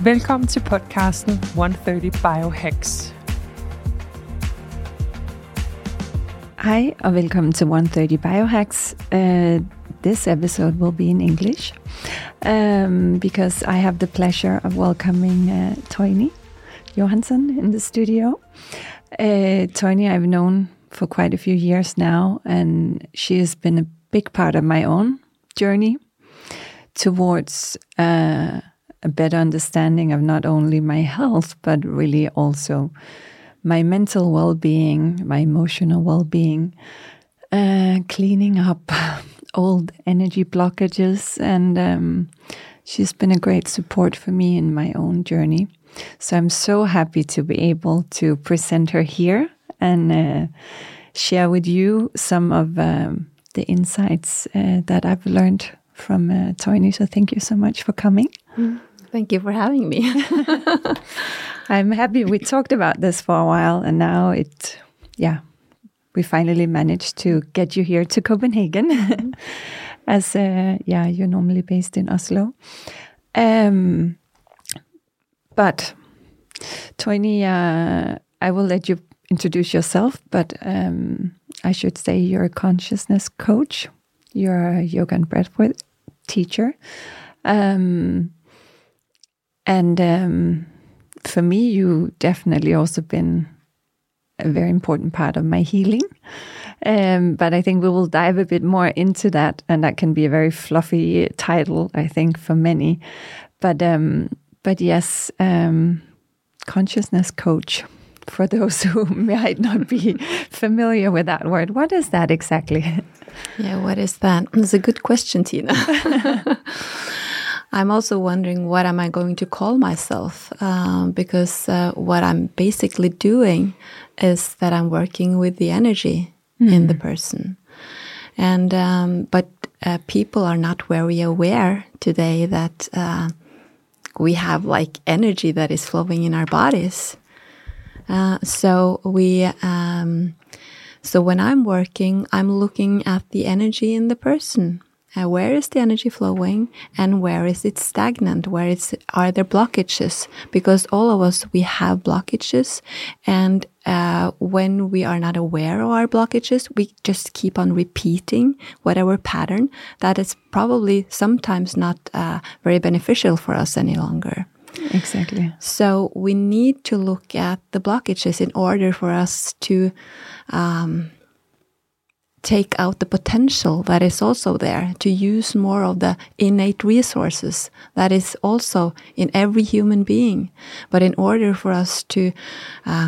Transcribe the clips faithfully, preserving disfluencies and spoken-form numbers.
Velkommen til podcasten one thirty Biohacks. Hi, and welcome to one thirty Biohacks. Uh, this episode will be in English um, because I have the pleasure of welcoming uh, Toyni Johansson in the studio. Uh, Toyni I've known for quite a few years now, and she has been a big part of my own journey towards uh, a better understanding of not only my health, but really also my mental well-being, my emotional well-being, uh, cleaning up old energy blockages. And um, she's been a great support for me in my own journey. So I'm so happy to be able to present her here and uh, share with you some of um, the insights uh, that I've learned from uh, Toyni. So thank you so much for coming. Mm. Thank you for having me. I'm happy we talked about this for a while, and now it, yeah, we finally managed to get you here to Copenhagen. Mm-hmm. As, uh, yeah, you're normally based in Oslo. Um, but, Toyni, uh, I will let you introduce yourself, but um, I should say you're a consciousness coach, you're a yoga and breathwork teacher. Um And um, for me, you definitely also been a very important part of my healing. Um, but I think we will dive a bit more into that. And that can be a very fluffy title, I think, for many. But um, but yes, um, consciousness coach, for those who might not be familiar with that word. What is that exactly? Yeah, what is that? It's a good question, Tina. I'm also wondering what am I going to call myself, um, because uh, what I'm basically doing is that I'm working with the energy mm. in the person. And um, but uh, people are not very aware today that uh, we have like energy that is flowing in our bodies. Uh, so we um, so when I'm working, I'm looking at the energy in the person. Uh, where is the energy flowing, and where is it stagnant? Where it's, are there blockages? Because all of us, we have blockages. And uh, when we are not aware of our blockages, we just keep on repeating whatever pattern that is probably sometimes not uh, very beneficial for us any longer. Exactly. So we need to look at the blockages in order for us to Um, take out the potential that is also there, to use more of the innate resources that is also in every human being. But in order for us to uh,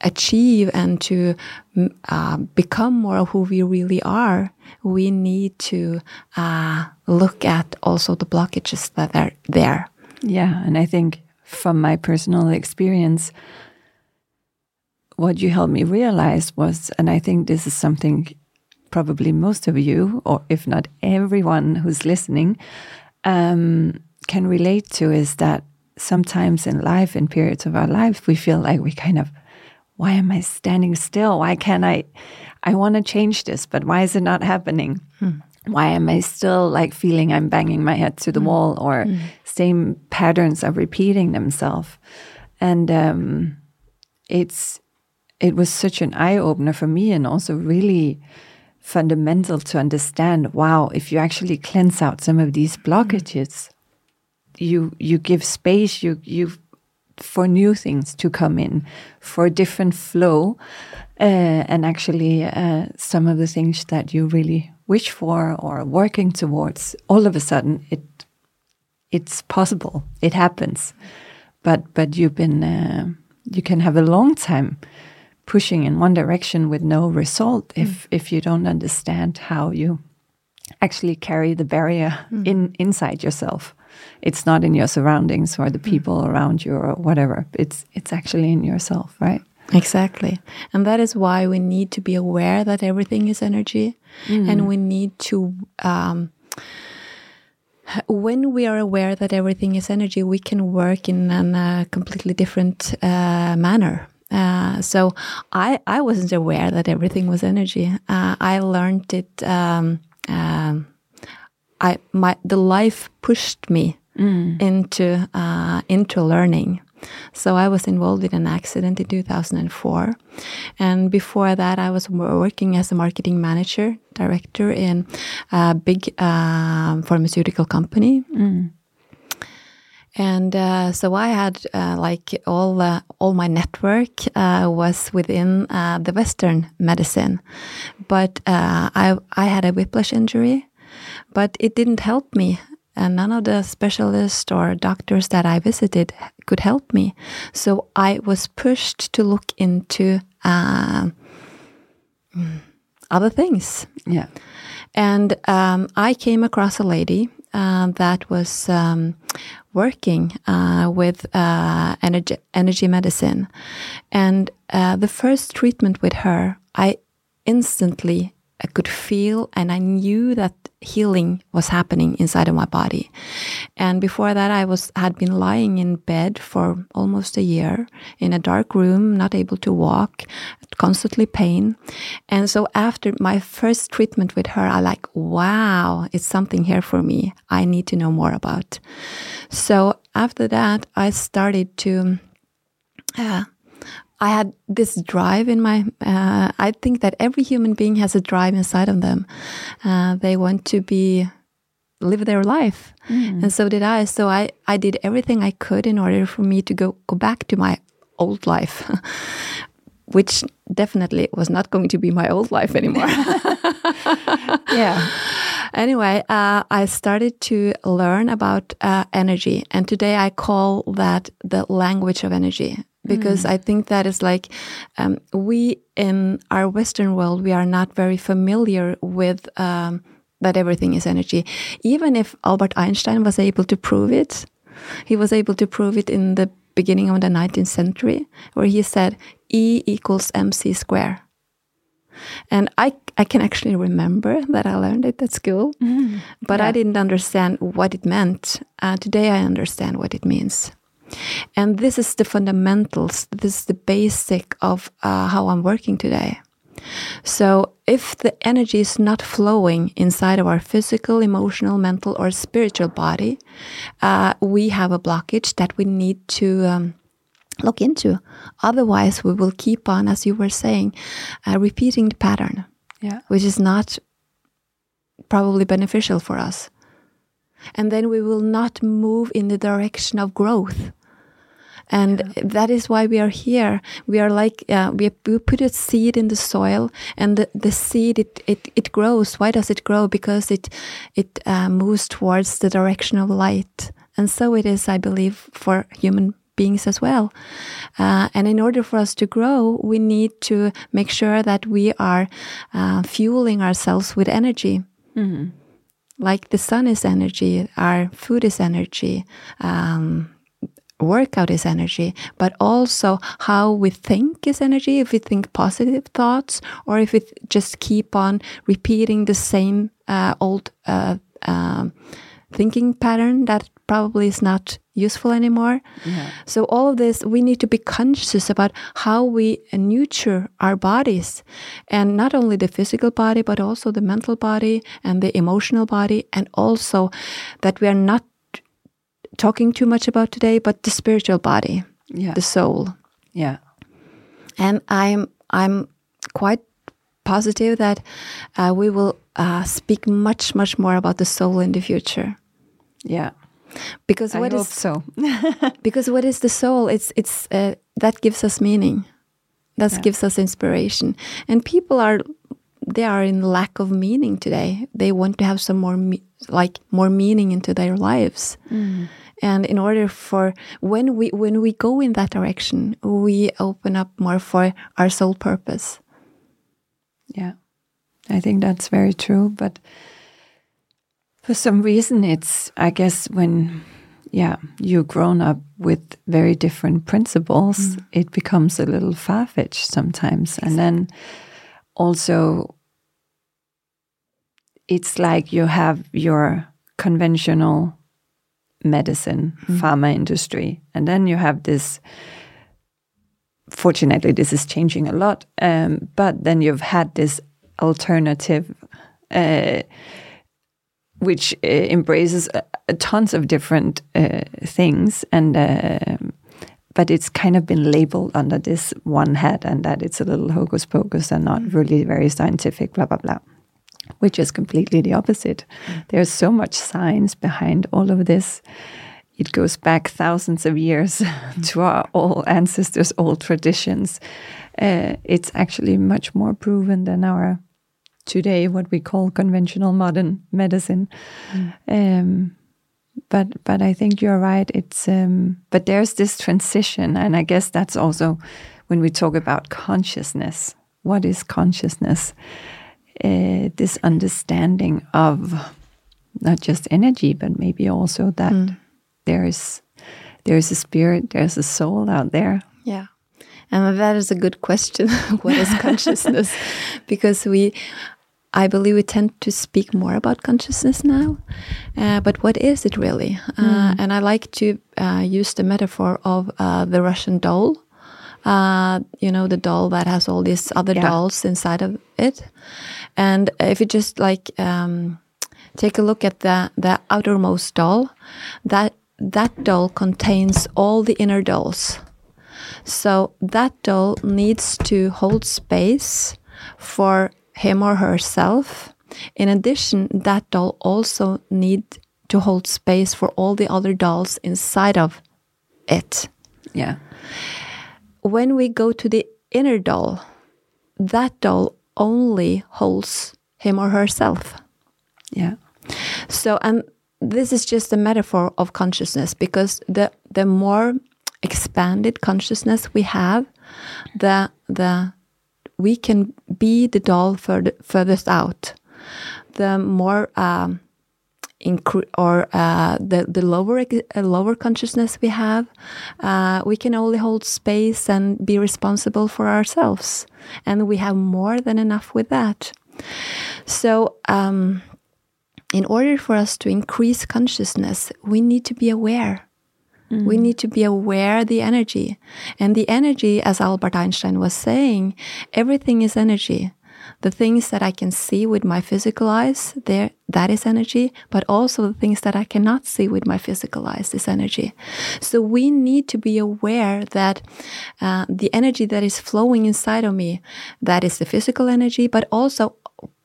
achieve and to uh, become more of who we really are, we need to uh, look at also the blockages that are there. Yeah, and I think from my personal experience, what you helped me realize was, and I think this is something probably most of you, or if not everyone who's listening, um, can relate to, is that sometimes in life, in periods of our lives, we feel like we kind of, why am I standing still? Why can't I, I want to change this, but why is it not happening? Hmm. Why am I still like feeling I'm banging my head to the hmm. wall, or hmm. same patterns are repeating themselves? And um, it's, It was such an eye-opener for me, and also really fundamental to understand, wow, if you actually cleanse out some of these blockages, you you give space you you for new things to come in, for a different flow, uh, and actually uh, some of the things that you really wish for or are working towards, all of a sudden, it it's possible. It happens. But, but you've been, uh, you can have a long time pushing in one direction with no result if mm. if you don't understand how you actually carry the barrier mm. in inside yourself. it's not in your surroundings or the people around you or whatever. It's it's actually in yourself, right? Exactly. And that is why we need to be aware that everything is energy. Mm. And we need to, um, when we are aware that everything is energy, we can work in a uh, completely different uh, manner. Uh, so I, I wasn't aware that everything was energy. Uh, I learned it. Um, um, I my the life pushed me mm. into uh, into learning. So I was involved in an accident in two thousand four. And before that, I was working as a marketing manager, director in a big uh, pharmaceutical company. Mm. And uh, so I had uh, like all uh, all my network uh, was within uh, the Western medicine, but uh, I I had a whiplash injury, but it didn't help me, and none of the specialists or doctors that I visited could help me. So I was pushed to look into uh, other things. Yeah, and um, I came across a lady. Uh, that was um, working uh, with uh, energy, energy medicine. And uh, the first treatment with her, I instantly I could feel, and I knew that healing was happening inside of my body. And before that, I was had been lying in bed for almost a year in a dark room, not able to walk, constantly pain. And so after my first treatment with her, I like, wow, it's something here for me. I need to know more about. So after that, I started to... Uh, I had this drive in my, uh, I think that every human being has a drive inside of them. Uh, they want to be, live their life. Mm. And so did I. So I, I did everything I could in order for me to go, go back to my old life, which definitely was not going to be my old life anymore. Yeah. Anyway, uh, I started to learn about uh, energy. And today I call that the language of energy. Because mm. I think that is like, um, we in our Western world, we are not very familiar with um, that everything is energy. Even if Albert Einstein was able to prove it, he was able to prove it in the beginning of the nineteenth century, where he said E equals M C square. And I, I can actually remember that I learned it at school, mm. but yeah. I didn't understand what it meant. Uh, today I understand what it means. And this is the fundamentals, this is the basic of uh, how I'm working today. So if the energy is not flowing inside of our physical, emotional, mental, or spiritual body, uh, we have a blockage that we need to um, look into. Otherwise, we will keep on, as you were saying, uh, repeating the pattern, yeah. which is not probably beneficial for us. And then we will not move in the direction of growth. And yeah. that is why we are here. We are like, uh, we, we put a seed in the soil, and the, the seed, it, it, it grows. Why does it grow? Because it, it uh, moves towards the direction of light. And so it is, I believe, for human beings as well. Uh, and in order for us to grow, we need to make sure that we are uh, fueling ourselves with energy. Mm-hmm. Like the sun is energy, our food is energy, um, workout is energy, but also how we think is energy, if we think positive thoughts or if we th- just keep on repeating the same uh, old uh, uh, thinking pattern that probably is not useful anymore. Yeah. So all of this, we need to be conscious about how we nurture our bodies, and not only the physical body, but also the mental body and the emotional body, and also that we are not talking too much about today, but the spiritual body, yeah. the soul. Yeah. And I'm I'm quite positive that uh, we will uh, speak much, much more about the soul in the future. Yeah. Because what I hope is so? Because what is the soul? It's it's uh, that gives us meaning, that yeah. gives us inspiration. And people are they are in lack of meaning today. They want to have some more me- like more meaning into their lives. Mm. And in order for when we when we go in that direction, we open up more for our soul purpose. Yeah, I think that's very true. But For some reason, it's, I guess, when, yeah, you're grown up with very different principles, mm. it becomes a little far-fetched sometimes. Exactly. And then also, it's like you have your conventional medicine, mm. pharma industry, and then you have this, fortunately, this is changing a lot, um, but then you've had this alternative uh which uh, embraces uh, tons of different uh, things, and uh, but it's kind of been labeled under this one hat, and that it's a little hocus pocus and not mm. really very scientific, blah, blah, blah, which is completely the opposite. Mm. There's so much science behind all of this. It goes back thousands of years mm. to our old ancestors, old traditions. Uh, it's actually much more proven than our today, what we call conventional modern medicine, mm. um, but but I think you're right. It's um, but there's this transition, and I guess that's also when we talk about consciousness. What is consciousness? Uh, this understanding of not just energy, but maybe also that mm. there is there is a spirit, there's a soul out there. Yeah. And that is a good question. What is consciousness? Because we, I believe we tend to speak more about consciousness now. Uh, but what is it really? Uh, mm. And I like to uh, use the metaphor of uh, the Russian doll. Uh, you know, the doll that has all these other yeah. dolls inside of it. And if you just like um, take a look at the, the outermost doll, that, that doll contains all the inner dolls. So that doll needs to hold space for him or herself. In addition, that doll also needs to hold space for all the other dolls inside of it. Yeah. When we go to the inner doll, that doll only holds him or herself. Yeah. So, and this is just a metaphor of consciousness, because the, the more expanded consciousness we have, the the we can be the doll further, furthest out. The more um, incre- or uh, the the lower uh, lower consciousness we have, uh, we can only hold space and be responsible for ourselves, and we have more than enough with that. So, um, in order for us to increase consciousness, we need to be aware. We need to be aware of the energy. And the energy, as Albert Einstein was saying, everything is energy. The things that I can see with my physical eyes, there that is energy, but also the things that I cannot see with my physical eyes is energy. So we need to be aware that uh, the energy that is flowing inside of me, that is the physical energy, but also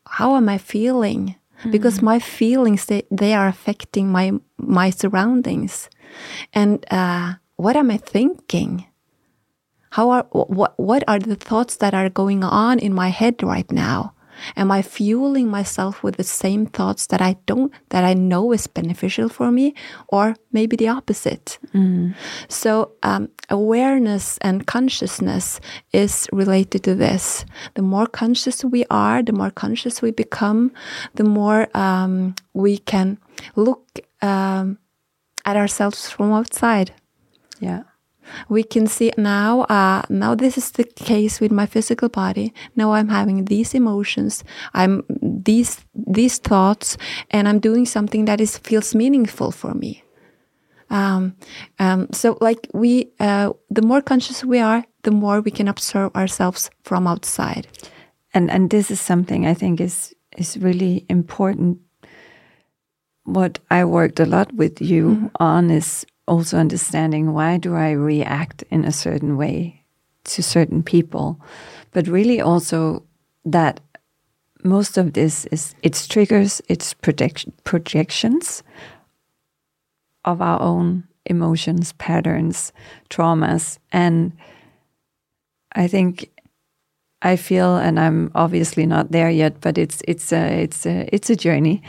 how am I feeling? Mm-hmm. Because my feelings, they, they are affecting my my surroundings. And uh, what am I thinking? How are what what are the thoughts that are going on in my head right now? Am I fueling myself with the same thoughts that I don't that I know is beneficial for me, or maybe the opposite? Mm. So um, awareness and consciousness is related to this. The more conscious we are, the more conscious we become, the more um, we can look. Um, At ourselves from outside. Yeah. We can see now, uh, now this is the case with my physical body. Now I'm having these emotions, I'm these these thoughts, and I'm doing something that is feels meaningful for me. Um, um, so like we, uh, the more conscious we are, the more we can observe ourselves from outside. And and this is something I think is is really important. What I worked a lot with you mm-hmm. on is also understanding why do I react in a certain way to certain people, but really also that most of this is it's triggers, it's project- projections of our own emotions, patterns, traumas. And I think I feel, and I'm obviously not there yet, but it's it's a it's a it's a journey,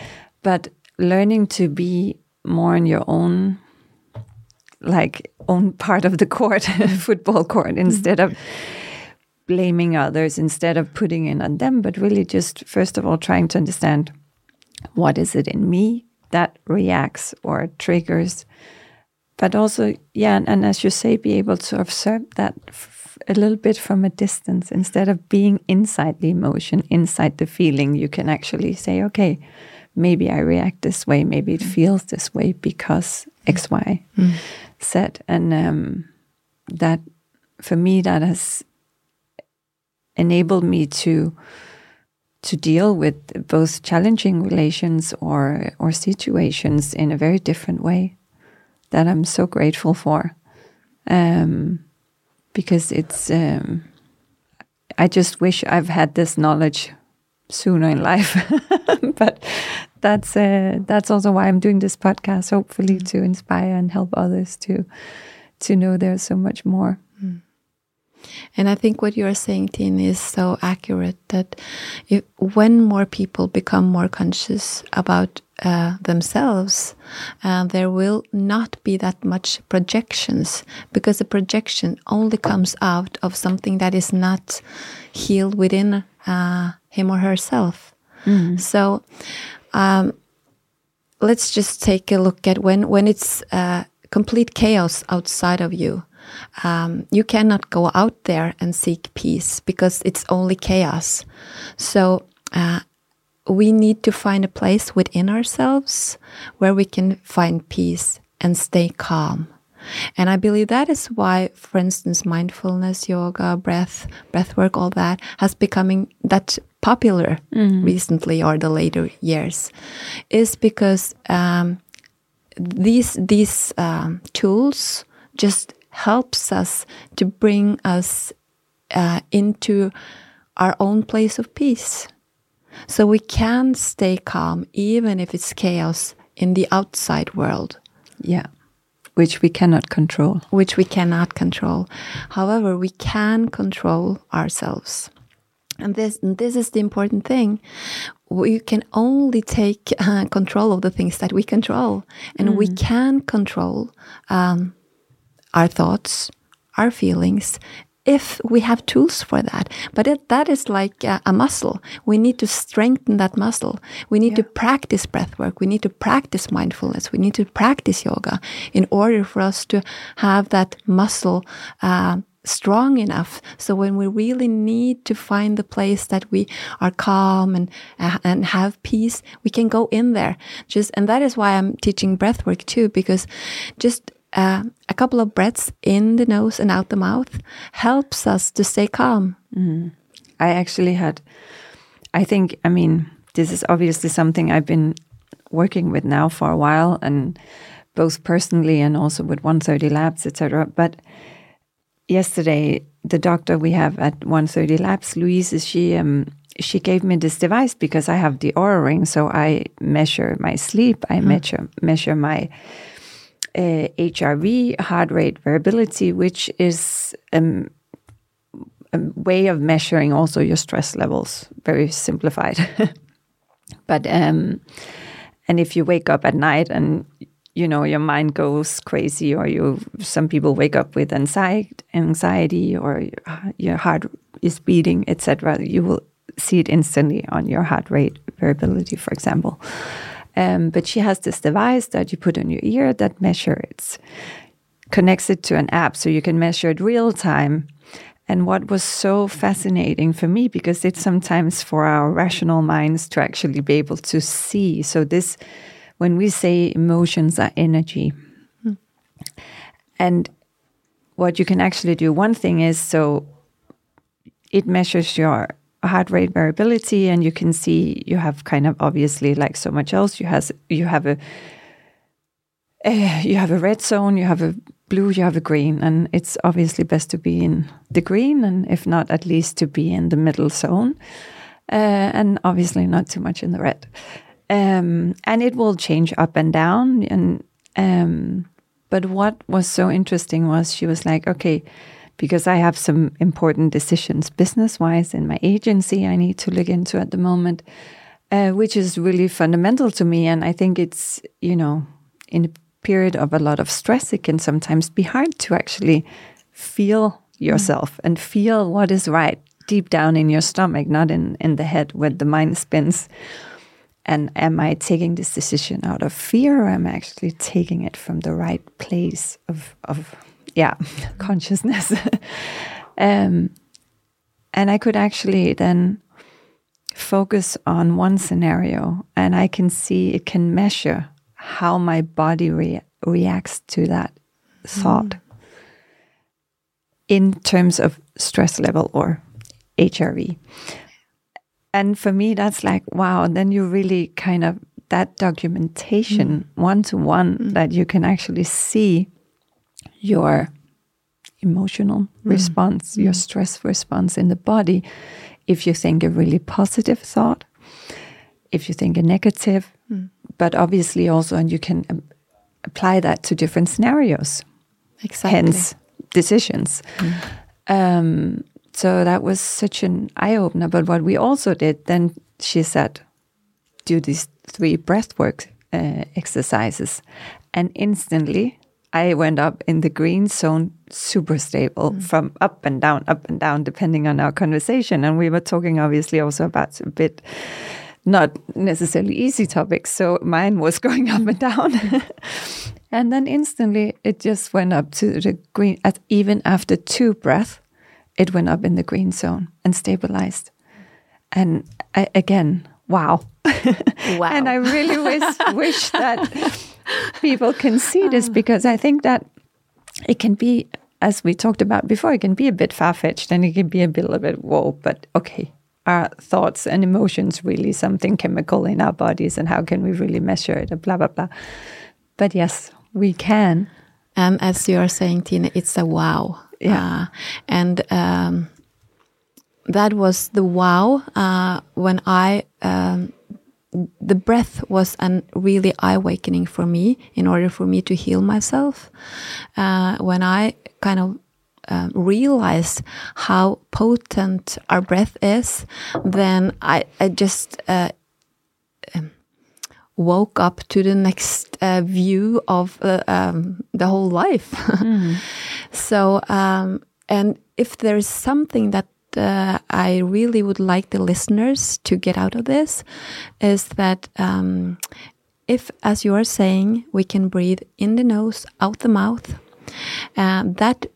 but learning to be more in your own, like, own part of the court, football court, instead of blaming others, instead of putting in on them, but really just, first of all, trying to understand what is it in me that reacts or triggers. But also, yeah, and, and as you say, be able to observe that f- a little bit from a distance instead of being inside the emotion, inside the feeling. You can actually say, okay, maybe I react this way, maybe it feels this way because X, Y, mm. Z. And um, that, for me, that has enabled me to to deal with both challenging relations or or situations in a very different way that I'm so grateful for, um, because it's um, I just wish I've had this knowledge sooner in life. But that's uh, that's also why I'm doing this podcast, hopefully to inspire and help others to to know there's so much more. Mm. And I think what you're saying, Tine, is so accurate, that if, when more people become more conscious about uh, themselves, uh, there will not be that much projections, because the projection only comes out of something that is not healed within uh, him or herself. Mm. So um, let's just take a look at when, when it's uh, complete chaos outside of you. Um, you cannot go out there and seek peace because it's only chaos. So uh, we need to find a place within ourselves where we can find peace and stay calm. And I believe that is why, for instance, mindfulness, yoga, breath, breath work, all that has becoming that popular mm-hmm. recently or the later years, is because um, these these um, tools just helps us to bring us uh, into our own place of peace. So we can stay calm even if it's chaos in the outside world. Yeah, which we cannot control. Which we cannot control. However, we can control ourselves. And this, this is the important thing. We can only take uh, control of the things that we control. And mm. we can control um our thoughts, our feelings, if we have tools for that. But it, that is like a, a muscle. We need to strengthen that muscle. We need yeah. to practice breath work. We need to practice mindfulness. We need to practice yoga in order for us to have that muscle uh, strong enough. So when we really need to find the place that we are calm and uh, and have peace, we can go in there. Just and that is why I'm teaching breath work too, because just Uh, a couple of breaths in the nose and out the mouth helps us to stay calm. Mm. I actually had, I think, I mean, this is obviously something I've been working with now for a while, and both personally and also with one thirty Labs, et cetera. But yesterday, the doctor we have at one thirty Labs, Louise, she um, she gave me this device because I have the Oura ring, so I measure my sleep, I mm-hmm. measure measure my Uh, H R V, heart rate variability, which is um, a way of measuring also your stress levels, very simplified. But um, and if you wake up at night and you know your mind goes crazy, or you, some people wake up with anxiety, anxiety, or your heart is beating, et cetera. You will see it instantly on your heart rate variability, for example. Um, but she has this device that you put on your ear that measures it, connects it to an app so you can measure it real time. And what was so fascinating for me, because it's sometimes for our rational minds to actually be able to see. So this, when we say emotions are energy, mm. and what you can actually do, one thing is, so it measures your heart rate variability, and you can see you have kind of obviously, like so much else, you has you have a uh, you have a red zone, you have a blue, you have a green, and it's obviously best to be in the green, and if not, at least to be in the middle zone, uh, and obviously not too much in the red. Um, and it will change up and down. And um, but what was so interesting was she was like, okay, because I have some important decisions business-wise in my agency I need to look into at the moment, uh, which is really fundamental to me. And I think it's, you know, in a period of a lot of stress, it can sometimes be hard to actually feel yourself mm. and feel what is right deep down in your stomach, not in, in the head where the mind spins. And am I taking this decision out of fear, or am I actually taking it from the right place of, of yeah, consciousness? um, and I could actually then focus on one scenario, and I can see, it can measure how my body re- reacts to that thought mm. in terms of stress level or H R V. And for me, that's like, wow. And then you really kind of, that documentation mm. one-to-one mm. that you can actually see your emotional mm. response, mm. your stress response in the body. If you think a really positive thought, if you think a negative, mm. but obviously also, and you can um, apply that to different scenarios. Exactly. Hence, decisions. Mm. Um, so that was such an eye-opener. But what we also did, then she said, do these three breathwork uh, exercises. And instantly, I went up in the green zone, super stable mm. from up and down, up and down, depending on our conversation. And we were talking, obviously, also about a bit not necessarily easy topics. So mine was going up and down. And then instantly it just went up to the green. At, even after two breaths, it went up in the green zone and stabilized. And I, again, wow. Wow. And I really wish, wish that people can see this, because I think that it can be, as we talked about before, it can be a bit far-fetched and it can be a bit, a bit, whoa, but okay. Are thoughts and emotions really something chemical in our bodies, and how can we really measure it, and blah, blah, blah. But yes, we can. Um, as you are saying, Tina, it's a wow. Yeah. Uh, and um, that was the wow uh, when I, um, the breath was a really eye-awakening for me in order for me to heal myself. Uh, when I kind of Uh, realized how potent our breath is, then I, I just uh, um, woke up to the next uh, view of uh, um, the whole life. Mm-hmm. So, um, and if there is something that uh, I really would like the listeners to get out of this, is that um, if, as you are saying, we can breathe in the nose, out the mouth, uh, that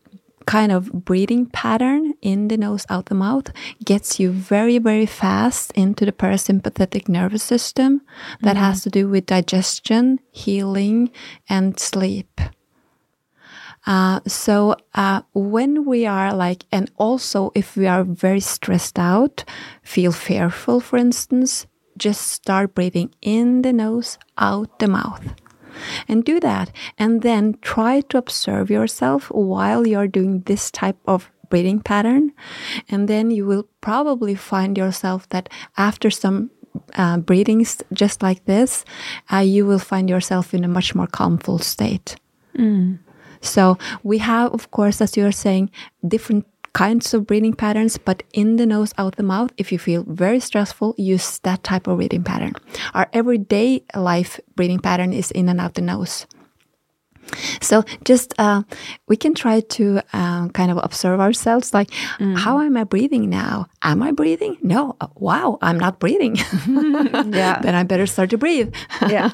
kind of breathing pattern, in the nose, out the mouth, gets you very, very fast into the parasympathetic nervous system that mm-hmm. has to do with digestion, healing, and sleep. Uh, so uh, when we are like, and also if we are very stressed out, feel fearful, for instance, just start breathing in the nose, out the mouth. And do that. And then try to observe yourself while you're doing this type of breathing pattern. And then you will probably find yourself that after some uh, breathings just like this, uh, you will find yourself in a much more calmful state. Mm. So we have, of course, as you're saying, different kinds of breathing patterns, but in the nose, out the mouth. If you feel very stressful, use that type of breathing pattern. Our everyday life breathing pattern is in and out the nose. So just uh, we can try to uh, kind of observe ourselves, like, mm. how am I breathing now? Am I breathing? No. Uh, wow, I'm not breathing. Yeah. Then I better start to breathe. Yeah.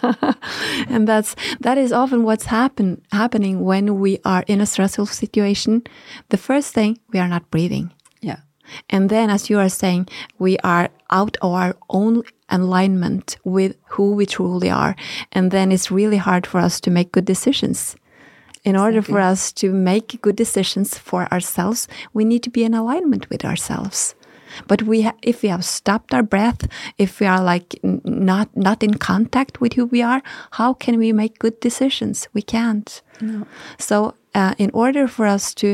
And that's that is often what's happen happening when we are in a stressful situation. The first thing, we are not breathing. Yeah. And then, as you are saying, we are out of our own alignment with who we truly are. And then it's really hard for us to make good decisions. In exactly. order for us to make good decisions for ourselves, we need to be in alignment with ourselves. But we, ha- if we have stopped our breath, if we are like n- not not in contact with who we are, how can we make good decisions? We can't. No. So uh, in order for us to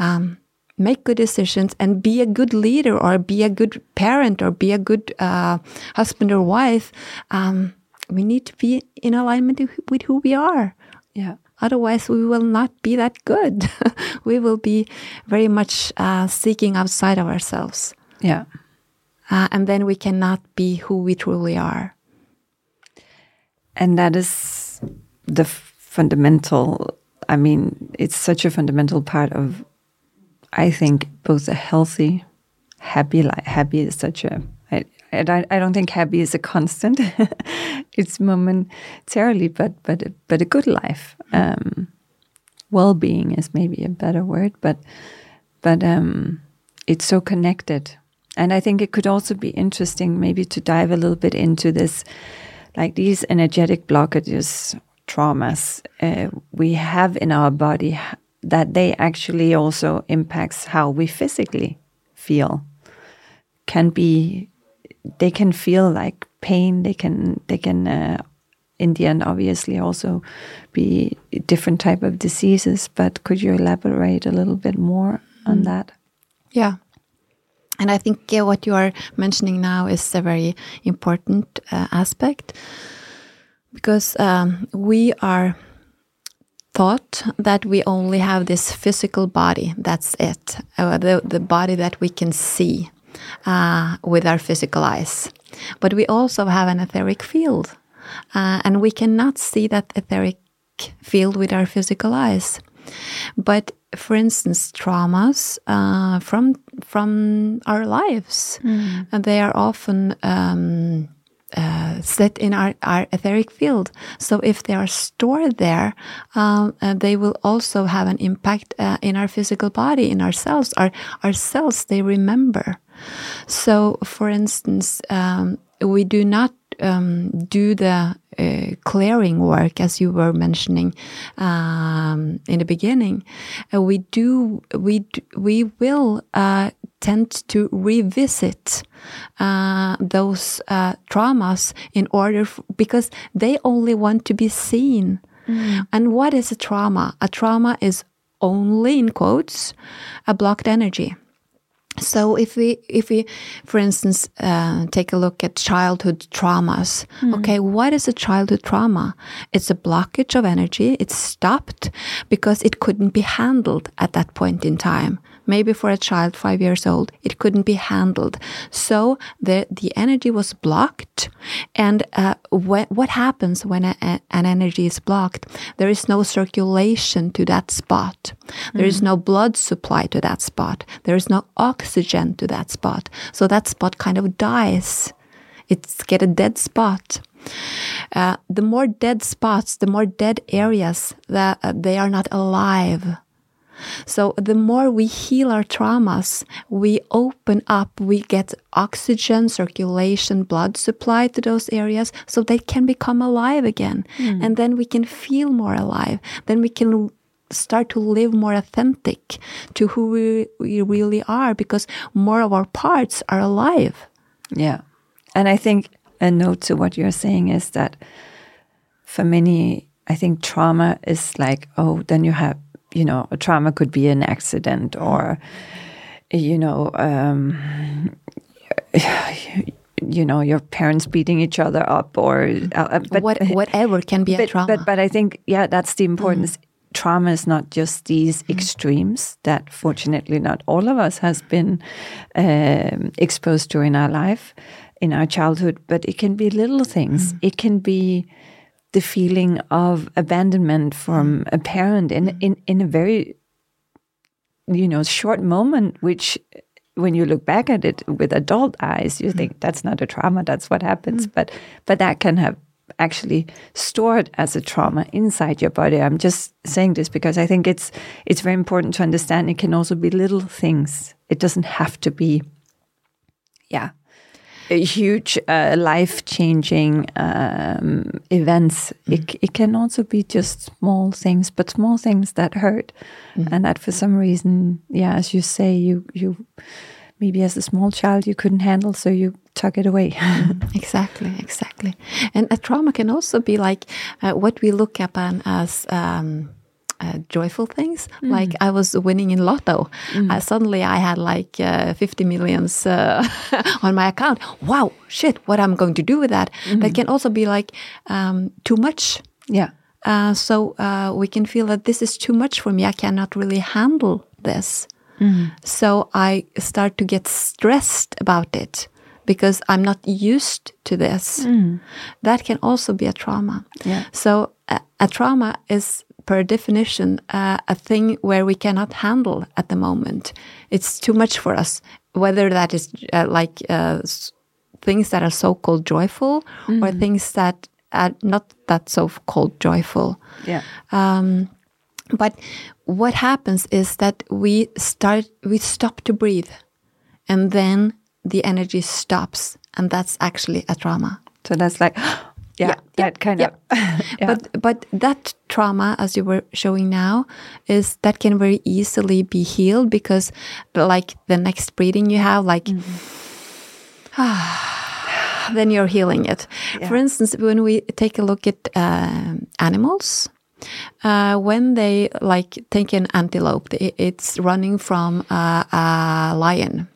um, make good decisions and be a good leader, or be a good parent, or be a good uh, husband or wife, um, we need to be in alignment with who we are. Yeah. Otherwise, we will not be that good. We will be very much uh, seeking outside of ourselves. Yeah. Uh, and then we cannot be who we truly are. And that is the fundamental, I mean, it's such a fundamental part of, I think, both a healthy, happy life. Happy is such a, I, I don't, I don't think happy is a constant. It's momentarily, but but but a good life. Um, well-being is maybe a better word, but but um, it's so connected. And I think it could also be interesting maybe to dive a little bit into this, like these energetic blockages, traumas uh, we have in our body, that they actually also impacts how we physically feel. Can be, they can feel like pain. They can, they can, uh, in the end, obviously also be different type of diseases. But could you elaborate a little bit more on that? Yeah, and I think uh, what you are mentioning now is a very important uh, aspect, because um, we are thought that we only have this physical body. That's it. Uh, the the body that we can see. Uh, with our physical eyes. But we also have an etheric field. Uh, and we cannot see that etheric field with our physical eyes. But for instance, traumas uh, from from our lives, mm. and they are often um, uh, set in our, our etheric field. So if they are stored there, um, uh, they will also have an impact uh, in our physical body, in ourselves. Our, our cells, they remember. So, for instance, um, we do not um, do the uh, clearing work, as you were mentioning um, in the beginning. Uh, we do, we do, we will uh, tend to revisit uh, those uh, traumas in order f- because they only want to be seen. Mm. And what is a trauma? A trauma is only, in quotes, a blocked energy. So if we, if we, for instance, uh, take a look at childhood traumas, mm. okay, what is a childhood trauma? It's a blockage of energy. It's stopped because it couldn't be handled at that point in time. Maybe for a child five years old, it couldn't be handled. So the, the energy was blocked. And uh, wh- what happens when a, a, an energy is blocked? There is no circulation to that spot. There mm. is no blood supply to that spot. There is no oxygen to that spot. So that spot kind of dies. It's get a dead spot. Uh, the more dead spots, the more dead areas, that uh, they are not alive. So the more we heal our traumas, we open up, we get oxygen, circulation, blood supply to those areas so they can become alive again. Mm. And then we can feel more alive. Then we can start to live more authentic to who we, we really are, because more of our parts are alive. Yeah. And I think a note to what you're saying is that for many, I think trauma is like, oh, then you have, you know, a trauma could be an accident or, you know, um, you know, your parents beating each other up or uh, but, what, whatever can be but, a trauma. But, but I think, yeah, that's the importance. Mm. Trauma is not just these mm. extremes that fortunately not all of us has been um, exposed to in our life, in our childhood, but it can be little things. Mm. It can be the feeling of abandonment from a parent in, in, in a very, you know, short moment, which when you look back at it with adult eyes, you think that's not a trauma, that's what happens. Mm. But but that can have actually stored as a trauma inside your body. I'm just saying this because I think it's it's very important to understand it can also be little things. It doesn't have to be, yeah. A huge uh, life-changing um, events. Mm. It, it can also be just small things, but small things that hurt, mm. and that for some reason, yeah, as you say, you you maybe as a small child you couldn't handle, so you tuck it away. Mm. Exactly, exactly. And a trauma can also be like uh, what we look upon as. Um, Uh, joyful things, mm. like I was winning in lotto. Mm. Uh, suddenly I had like uh, fifty millions uh, on my account. Wow, shit, what am I going to do with that? Mm. That can also be like um, too much. Yeah. Uh, so uh, we can feel that this is too much for me. I cannot really handle this. Mm. So I start to get stressed about it. Because I'm not used to this. Mm. That can also be a trauma. Yeah. So a, a trauma is, per definition, uh, a thing where we cannot handle at the moment. It's too much for us. Whether that is uh, like uh, things that are so-called joyful mm-hmm. or things that are not that so-called joyful. Yeah. Um, but what happens is that we start, we stop to breathe, and then the energy stops, and that's actually a trauma. So that's like, yeah, yeah, that yeah, kind yeah. of. yeah. But but that trauma, as you were showing now, is that can very easily be healed, because like the next breathing you have, like, mm-hmm. then you're healing it. Yeah. For instance, when we take a look at uh, animals. Uh, when they like take an antelope, it's running from uh, a lion,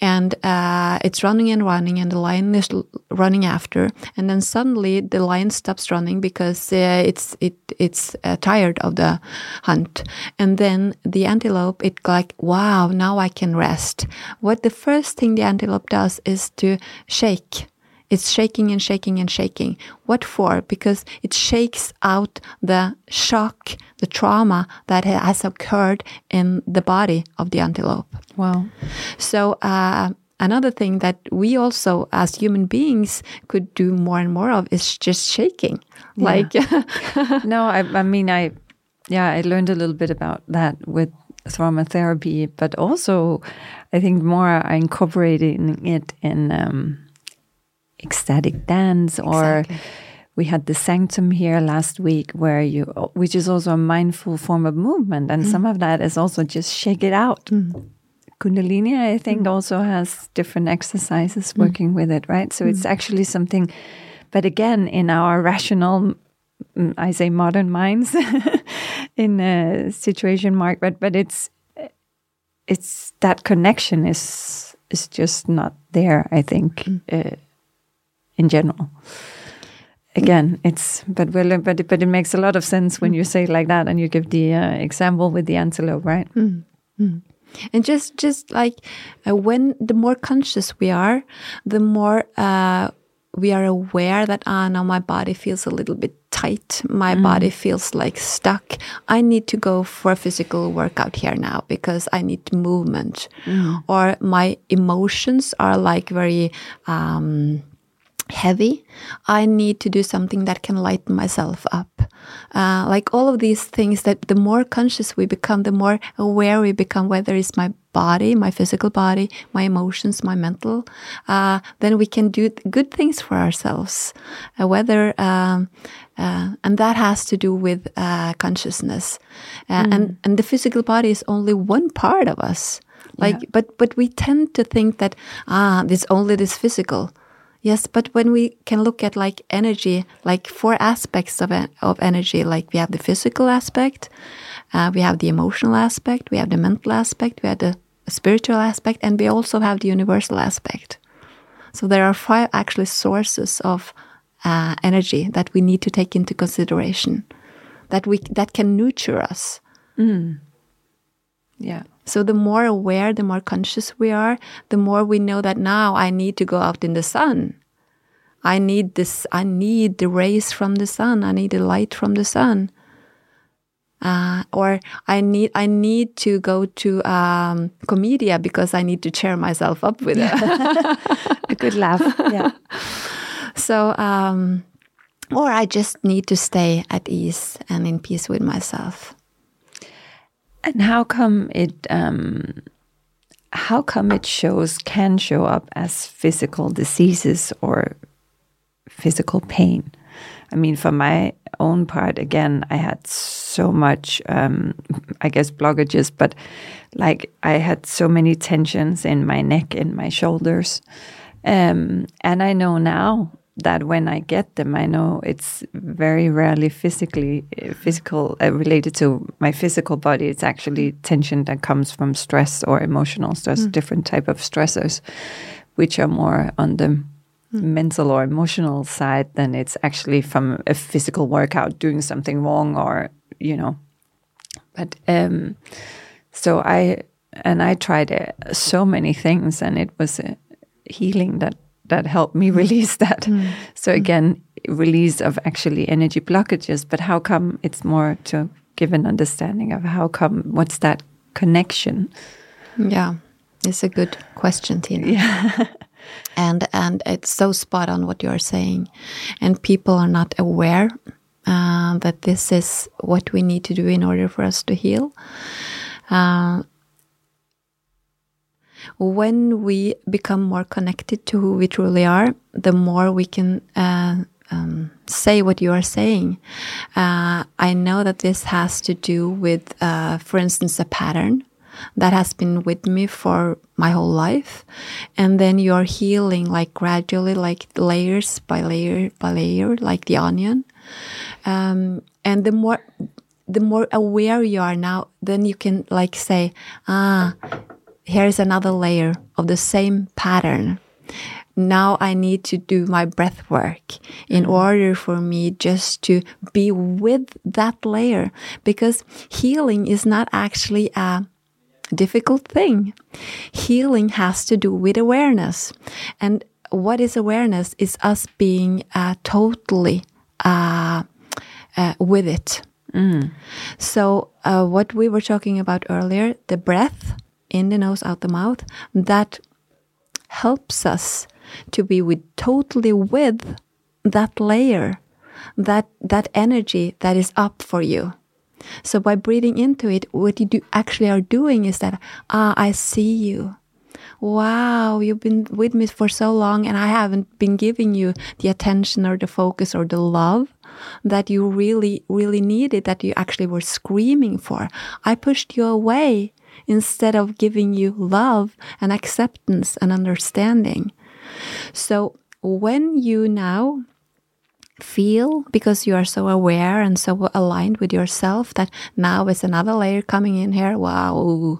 and uh, it's running and running, and the lion is l- running after, and then suddenly the lion stops running because uh, it's it it's uh, tired of the hunt, and then the antelope it like, wow, now I can rest. What the first thing the antelope does is to shake. It's shaking and shaking and shaking. What for? Because it shakes out the shock, the trauma that has occurred in the body of the antelope. Wow. So uh, another thing that we also as human beings could do more and more of is just shaking. Yeah. Like, no, I, I mean, I, yeah, I learned a little bit about that with trauma therapy, but also I think more incorporating it in, um, ecstatic dance, or exactly. we had the sanctum here last week, where you, which is also a mindful form of movement, and mm. some of that is also just shake it out. Mm. Kundalini, I think, mm. also has different exercises working mm. with it, right? So mm. it's actually something, but again, in our rational, I say modern minds, in a situation mark, but but it's it's that connection is is just not there, I think. Mm. Uh, in general, again, it's but well, but but it makes a lot of sense when you say it like that, and you give the uh, example with the antelope, right? Mm-hmm. And just just like uh, when the more conscious we are, the more uh, we are aware that ah, now my body feels a little bit tight, my mm. body feels like stuck. I need to go for a physical workout here now because I need movement, mm. or my emotions are like very. Um, heavy, I need to do something that can lighten myself up. Uh, like all of these things that the more conscious we become, the more aware we become, whether it's my body, my physical body, my emotions, my mental, uh, then we can do th- good things for ourselves. Uh, whether um, uh, and that has to do with uh, consciousness. Uh, mm. And and the physical body is only one part of us. Like, yeah. but but we tend to think that ah, it's only this physical. Yes, but when we can look at like energy, like four aspects of en- of energy, like we have the physical aspect, uh, we have the emotional aspect, we have the mental aspect, we have the spiritual aspect, and we also have the universal aspect. So there are five actually sources of uh, energy that we need to take into consideration, that we that can nurture us. Mm. Yeah. So the more aware, the more conscious we are, the more we know that now I need to go out in the sun. I need this. I need the rays from the sun. I need the light from the sun. Uh, or I need. I need to go to um, Comedia because I need to cheer myself up with a, a good laugh. Yeah. So, um, or I just need to stay at ease and in peace with myself. And how come it um, how come it shows can show up as physical diseases or physical pain? I mean, for my own part, again, I had so much, um, I guess, blockages, but like I had so many tensions in my neck, in my shoulders, um, and I know now that when I get them, I know it's very rarely physically physical uh, related to my physical body. It's actually tension that comes from stress or emotional stress, mm. different type of stressors, which are more on the mm. mental or emotional side than it's actually from a physical workout, doing something wrong, or you know. But um, so I and I tried uh, so many things, and it was uh, healing that. that helped me release that. Mm. So again, release of actually energy blockages, but how come it's more to give an understanding of how come, what's that connection? Yeah, it's a good question, Tina. Yeah. And and it's so spot on what you're saying. And people are not aware uh, that this is what we need to do in order for us to heal. Uh, when we become more connected to who we truly are, the more we can uh, um, say what you are saying. Uh, I know that this has to do with, uh, for instance, a pattern that has been with me for my whole life, and then you're healing like gradually, like layers by layer by layer, like the onion. Um, and the more, the more aware you are now, then you can like say, ah, here is another layer of the same pattern. Now I need to do my breath work in order for me just to be with that layer, because healing is not actually a difficult thing. Healing has to do with awareness. And what is awareness is us being uh, totally uh, uh, with it. Mm. So uh, what we were talking about earlier, the breath in the nose, out the mouth, that helps us to be with totally with that layer, that that energy that is up for you. So by breathing into it, what you do actually are doing is that, ah, I see you. Wow, you've been with me for so long and I haven't been giving you the attention or the focus or the love that you really, really needed, that you actually were screaming for. I pushed you away instead of giving you love and acceptance and understanding. So when you now feel, because you are so aware and so aligned with yourself, that now is another layer coming in here, wow,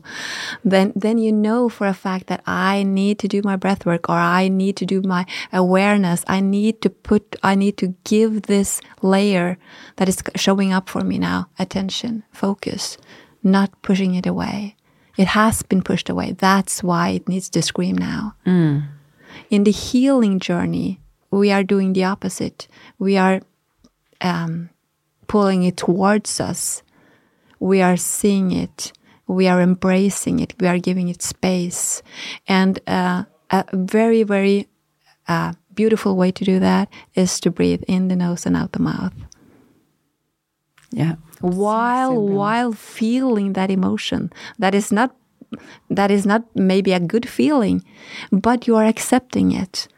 then then you know for a fact that I need to do my breath work, or I need to do my awareness, I need to put I need to give this layer that is showing up for me now attention, focus, not pushing it away. It has been pushed away, that's why it needs to scream now. Mm. In the healing journey, we are doing the opposite. We are um, pulling it towards us. We are seeing it. We are embracing it. We are giving it space. And uh, a very, very uh, beautiful way to do that is to breathe in the nose and out the mouth. Yeah. While while feeling that emotion, that is not that is not maybe a good feeling, but you are accepting it,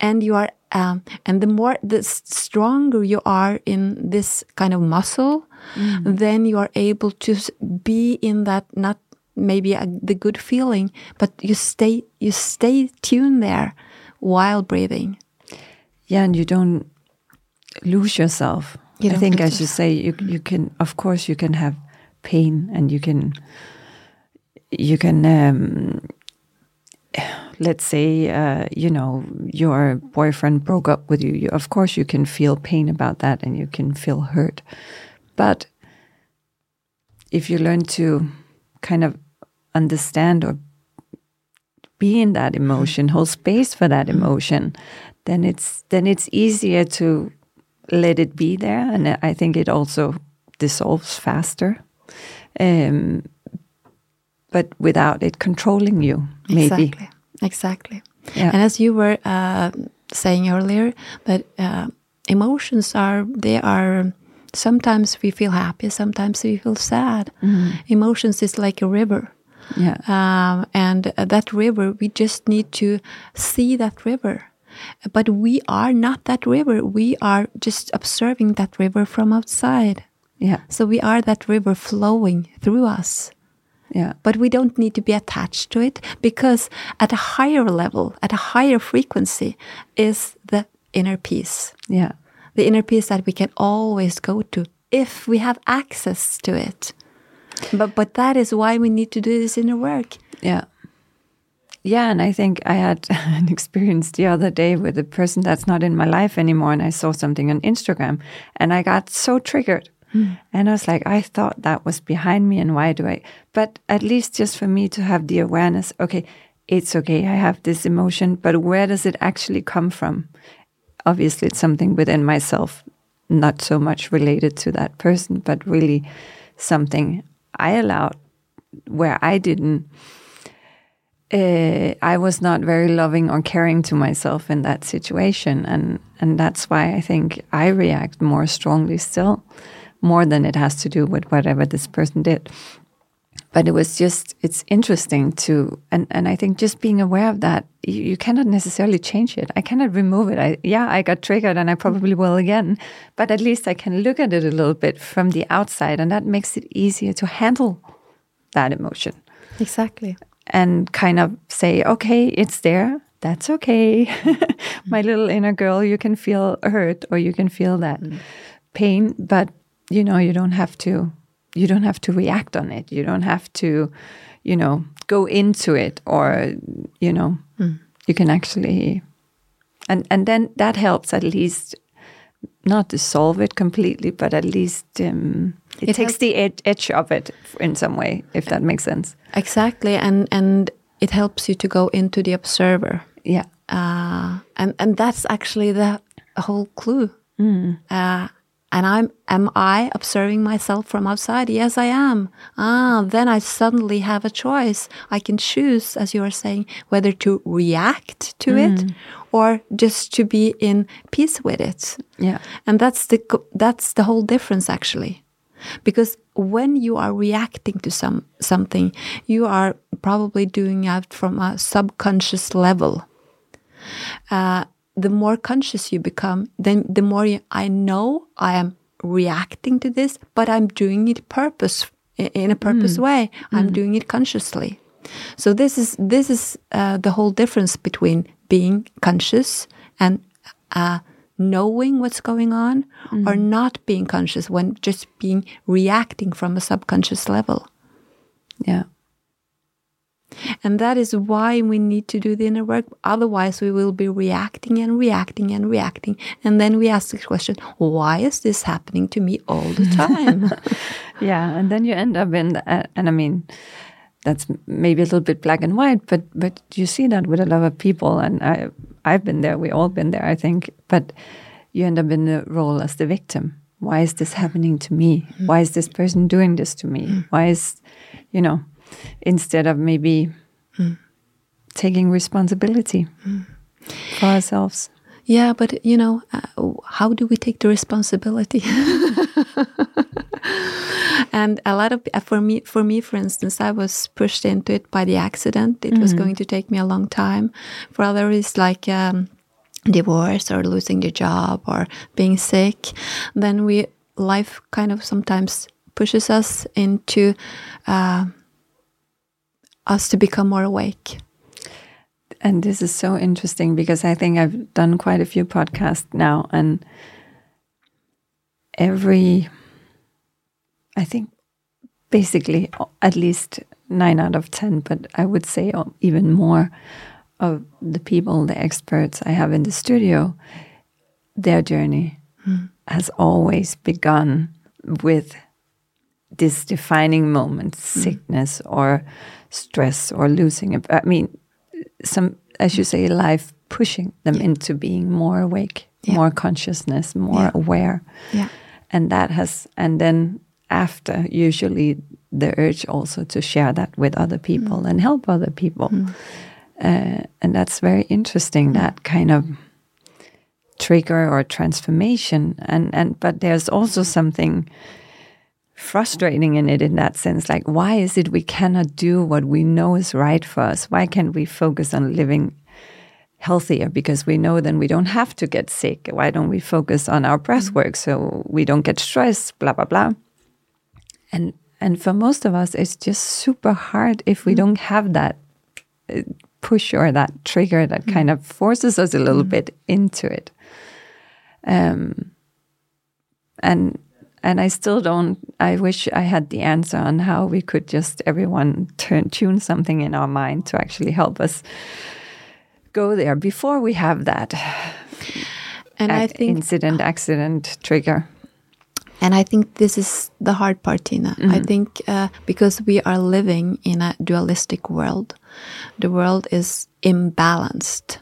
and you are. Um, and the more, the stronger you are in this kind of muscle, mm. then you are able to be in that, not maybe a, the good feeling, but you stay, you stay tuned there while breathing. Yeah. And you don't lose yourself. You I think as you say, you, you can, of course you can have pain, and you can, you can, um, let's say, uh, you know, your boyfriend broke up with you. you. Of course, you can feel pain about that, and you can feel hurt. But if you learn to kind of understand or be in that emotion, hold space for that emotion, then it's then it's easier to let it be there. And I think it also dissolves faster. Um, but without it controlling you, maybe. Exactly, exactly. Yeah. And as you were uh, saying earlier, that uh, emotions are, they are, sometimes we feel happy, sometimes we feel sad. Mm-hmm. Emotions is like a river. Yeah. Um, and uh, that river, we just need to see that river. But we are not that river. We are just observing that river from outside. Yeah. So we are that river flowing through us. Yeah. But we don't need to be attached to it, because at a higher level, at a higher frequency, is the inner peace. Yeah. The inner peace that we can always go to if we have access to it. But but that is why we need to do this inner work. Yeah. Yeah, and I think I had an experience the other day with a person that's not in my life anymore, and I saw something on Instagram, and I got so triggered. Mm. And I was like, I thought that was behind me, and why do I? But at least just for me to have the awareness, okay, it's okay, I have this emotion, but where does it actually come from? Obviously, it's something within myself, not so much related to that person, but really something I allowed where I didn't uh, I was not very loving or caring to myself in that situation. And, and that's why I think I react more strongly still, more than it has to do with whatever this person did. But it was just, it's interesting to, and, and I think just being aware of that, you, you cannot necessarily change it. I cannot remove it. I, yeah, I got triggered and I probably will again, but at least I can look at it a little bit from the outside, and that makes it easier to handle that emotion. Exactly. And kind of say, okay, it's there. That's okay. My little inner girl, you can feel hurt or you can feel that mm. pain, but you know, you don't have to. You don't have to react on it. You don't have to, you know, go into it or, you know, mm. you can actually, and, and then that helps at least not dissolve it completely, but at least um, it, it takes the ed- edge of it in some way, if that makes sense. Exactly. And, and it helps you to go into the observer. Yeah. Uh, and, and that's actually the whole clue. Mm. Uh, And I'm, am I observing myself from outside? Yes, I am. Ah, then I suddenly have a choice. I can choose, as you are saying, whether to react to mm. it or just to be in peace with it. Yeah. And that's the, that's the whole difference, actually. Because when you are reacting to some, something, you are probably doing it from a subconscious level. Uh, The more conscious you become, then the more you, I know I am reacting to this, but I'm doing it purpose in a purpose mm. way. I'm mm. doing it consciously. So this is this is uh, the whole difference between being conscious and uh, knowing what's going on, mm. or not being conscious when just being reacting from a subconscious level. Yeah. And that is why we need to do the inner work. Otherwise, we will be reacting and reacting and reacting. And then we ask the question, why is this happening to me all the time? Yeah, and then you end up in, the, uh, and I mean, that's maybe a little bit black and white, but but you see that with a lot of people. And I, I've been there, we all been there, I think. But you end up in the role as the victim. Why is this happening to me? Mm. Why is this person doing this to me? Mm. Why is, you know... Instead of maybe mm. taking responsibility mm. for ourselves. Yeah, but you know, uh, how do we take the responsibility? And a lot of for me, for me, for instance, I was pushed into it by the accident. It mm-hmm. was going to take me a long time. For others, like um, divorce or losing the job or being sick, then we life kind of sometimes pushes us into. Uh, us to become more awake. And this is so interesting because I think I've done quite a few podcasts now, and every, I think basically at least nine out of ten, but I would say even more of the people, the experts I have in the studio, their journey mm. has always begun with this defining moment, sickness mm. or stress or losing a, I mean, some, as you say, life pushing them yeah. into being more awake, yeah. more consciousness, more yeah. aware. Yeah. And that has, and then after, usually the urge also to share that with other people mm. and help other people. Mm. Uh, and that's very interesting, mm. that kind of trigger or transformation. And, and, but there's also something frustrating in it in that sense, like why is it we cannot do what we know is right for us? Why can't we focus on living healthier, because we know then we don't have to get sick? Why don't we focus on our breath work so we don't get stressed, blah blah blah? And and for most of us it's just super hard if we mm. don't have that push or that trigger that mm. kind of forces us a little mm. bit into it. Um and And I still don't, I wish I had the answer on how we could just everyone turn, tune something in our mind to actually help us go there before we have that and ac- I think, incident, accident, trigger. And I think this is the hard part, Tina. Mm-hmm. I think uh, because we are living in a dualistic world, the world is imbalanced.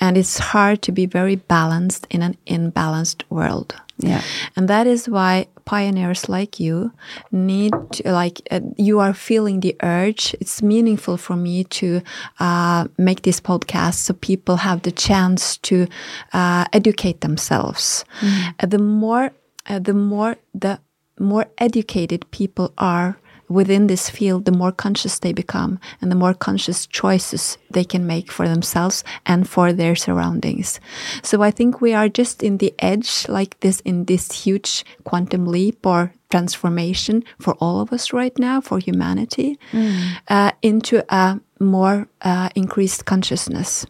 And it's hard to be very balanced in an imbalanced world. Yeah. And that is why pioneers like you need to, like uh, you are feeling the urge. It's meaningful for me to uh, make this podcast so people have the chance to uh, educate themselves. Mm. Uh, the more uh, the more the more educated people are within this field, the more conscious they become and the more conscious choices they can make for themselves and for their surroundings. So I think we are just in the edge, like this, in this huge quantum leap or transformation for all of us right now, for humanity, mm. uh, into a more uh, increased consciousness.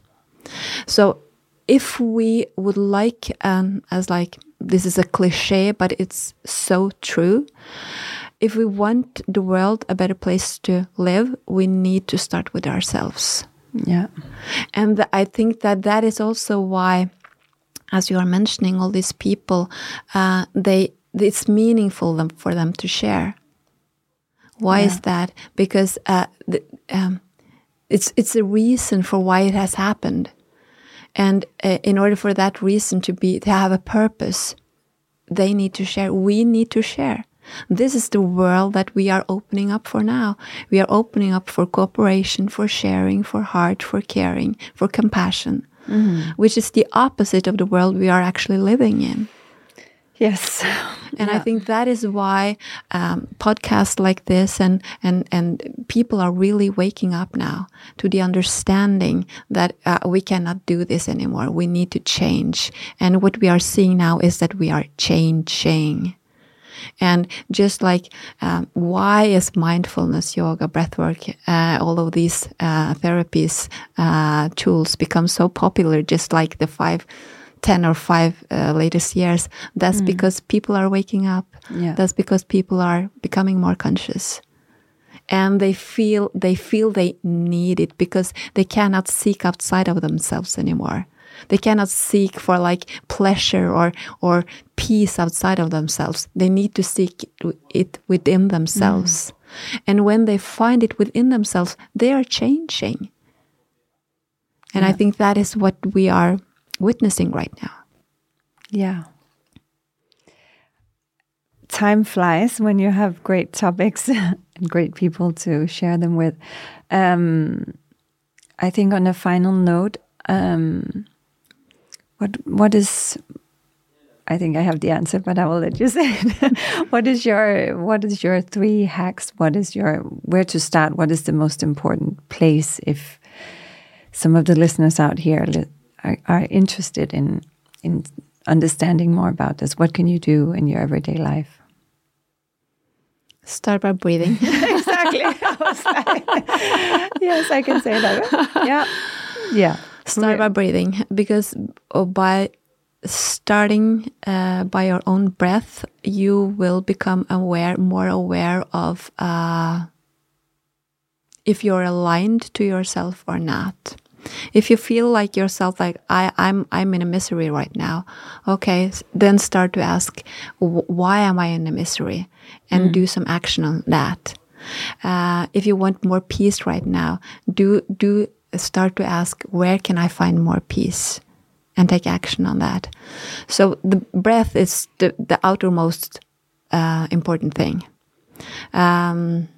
So if we would like, um, as like, this is a cliche, but it's so true. If we want the world a better place to live, we need to start with ourselves. Yeah. And th- I think that that is also why, as you are mentioning, all these people, uh, they it's meaningful them, for them to share. Why yeah. is that? Because uh, the, um, it's it's a reason for why it has happened. And uh, in order for that reason to be, to have a purpose, they need to share. We need to share. This is the world that we are opening up for now. We are opening up for cooperation, for sharing, for heart, for caring, for compassion, mm-hmm. which is the opposite of the world we are actually living in. Yes. And yeah. I think that is why um, podcasts like this and, and, and people are really waking up now to the understanding that uh, we cannot do this anymore. We need to change. And what we are seeing now is that we are changing. And just like um, why is mindfulness, yoga, breathwork, uh, all of these uh, therapies, uh, tools become so popular just like the five, ten or five uh, latest years? That's mm. because people are waking up. Yeah. That's because people are becoming more conscious. And they feel they feel they need it because they cannot seek outside of themselves anymore. They cannot seek for like pleasure or or peace outside of themselves. They need to seek it within themselves. Mm. And when they find it within themselves, they are changing. And yeah. I think that is what we are witnessing right now. Yeah. Time flies when you have great topics and great people to share them with. Um, I think on a final note, um, What what is? I think I have the answer, but I will let you say it. What is your what is your three hacks? What is your where to start? What is the most important place if some of the listeners out here are, are interested in in understanding more about this? What can you do in your everyday life? Start by breathing. Exactly. I was like, yes, I can say that. Yeah. Yeah. Start by breathing, because by starting uh, by your own breath, you will become aware, more aware of uh, if you're aligned to yourself or not. If you feel like yourself, like I, I'm, I'm in a misery right now. Okay, then start to ask, why am I in a misery, and mm. do some action on that. Uh, if you want more peace right now, do do. Start to ask, where can I find more peace, and take action on that. So the breath is the, the outermost uh, important thing. Um,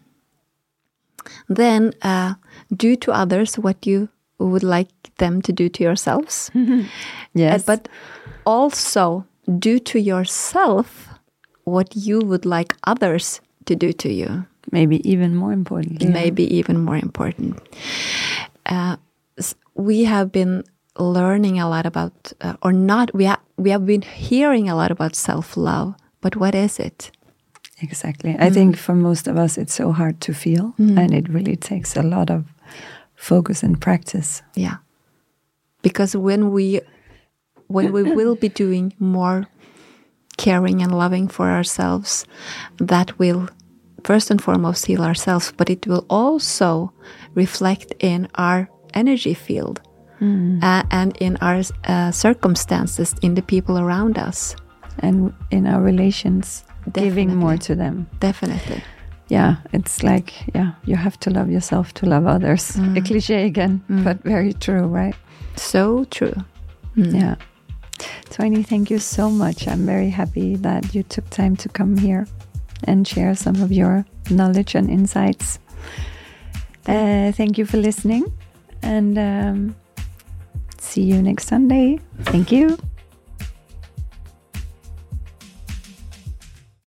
then uh, do to others what you would like them to do to yourselves. Yes. Uh, but also do to yourself what you would like others to do to you. Maybe even more important. Yeah. Maybe even more important. Uh, we have been learning a lot about, uh, or not, we, ha- we have been hearing a lot about self-love, but what is it? Exactly. Mm. I think for most of us, it's so hard to feel, mm. and it really takes a lot of focus and practice. Yeah. Because when we, when we will be doing more caring and loving for ourselves, that will first and foremost heal ourselves, but it will also reflect in our energy field, mm. uh, and in our uh, circumstances, in the people around us. And in our relations, definitely. Giving more to them. Definitely. Yeah, it's like, yeah, you have to love yourself to love others. Mm. A cliche again, mm. but very true, right? So true. Mm. Yeah. Toyni, thank you so much. I'm very happy that you took time to come here and share some of your knowledge and insights. Uh, thank you for listening, and um, see you next Sunday. Thank you.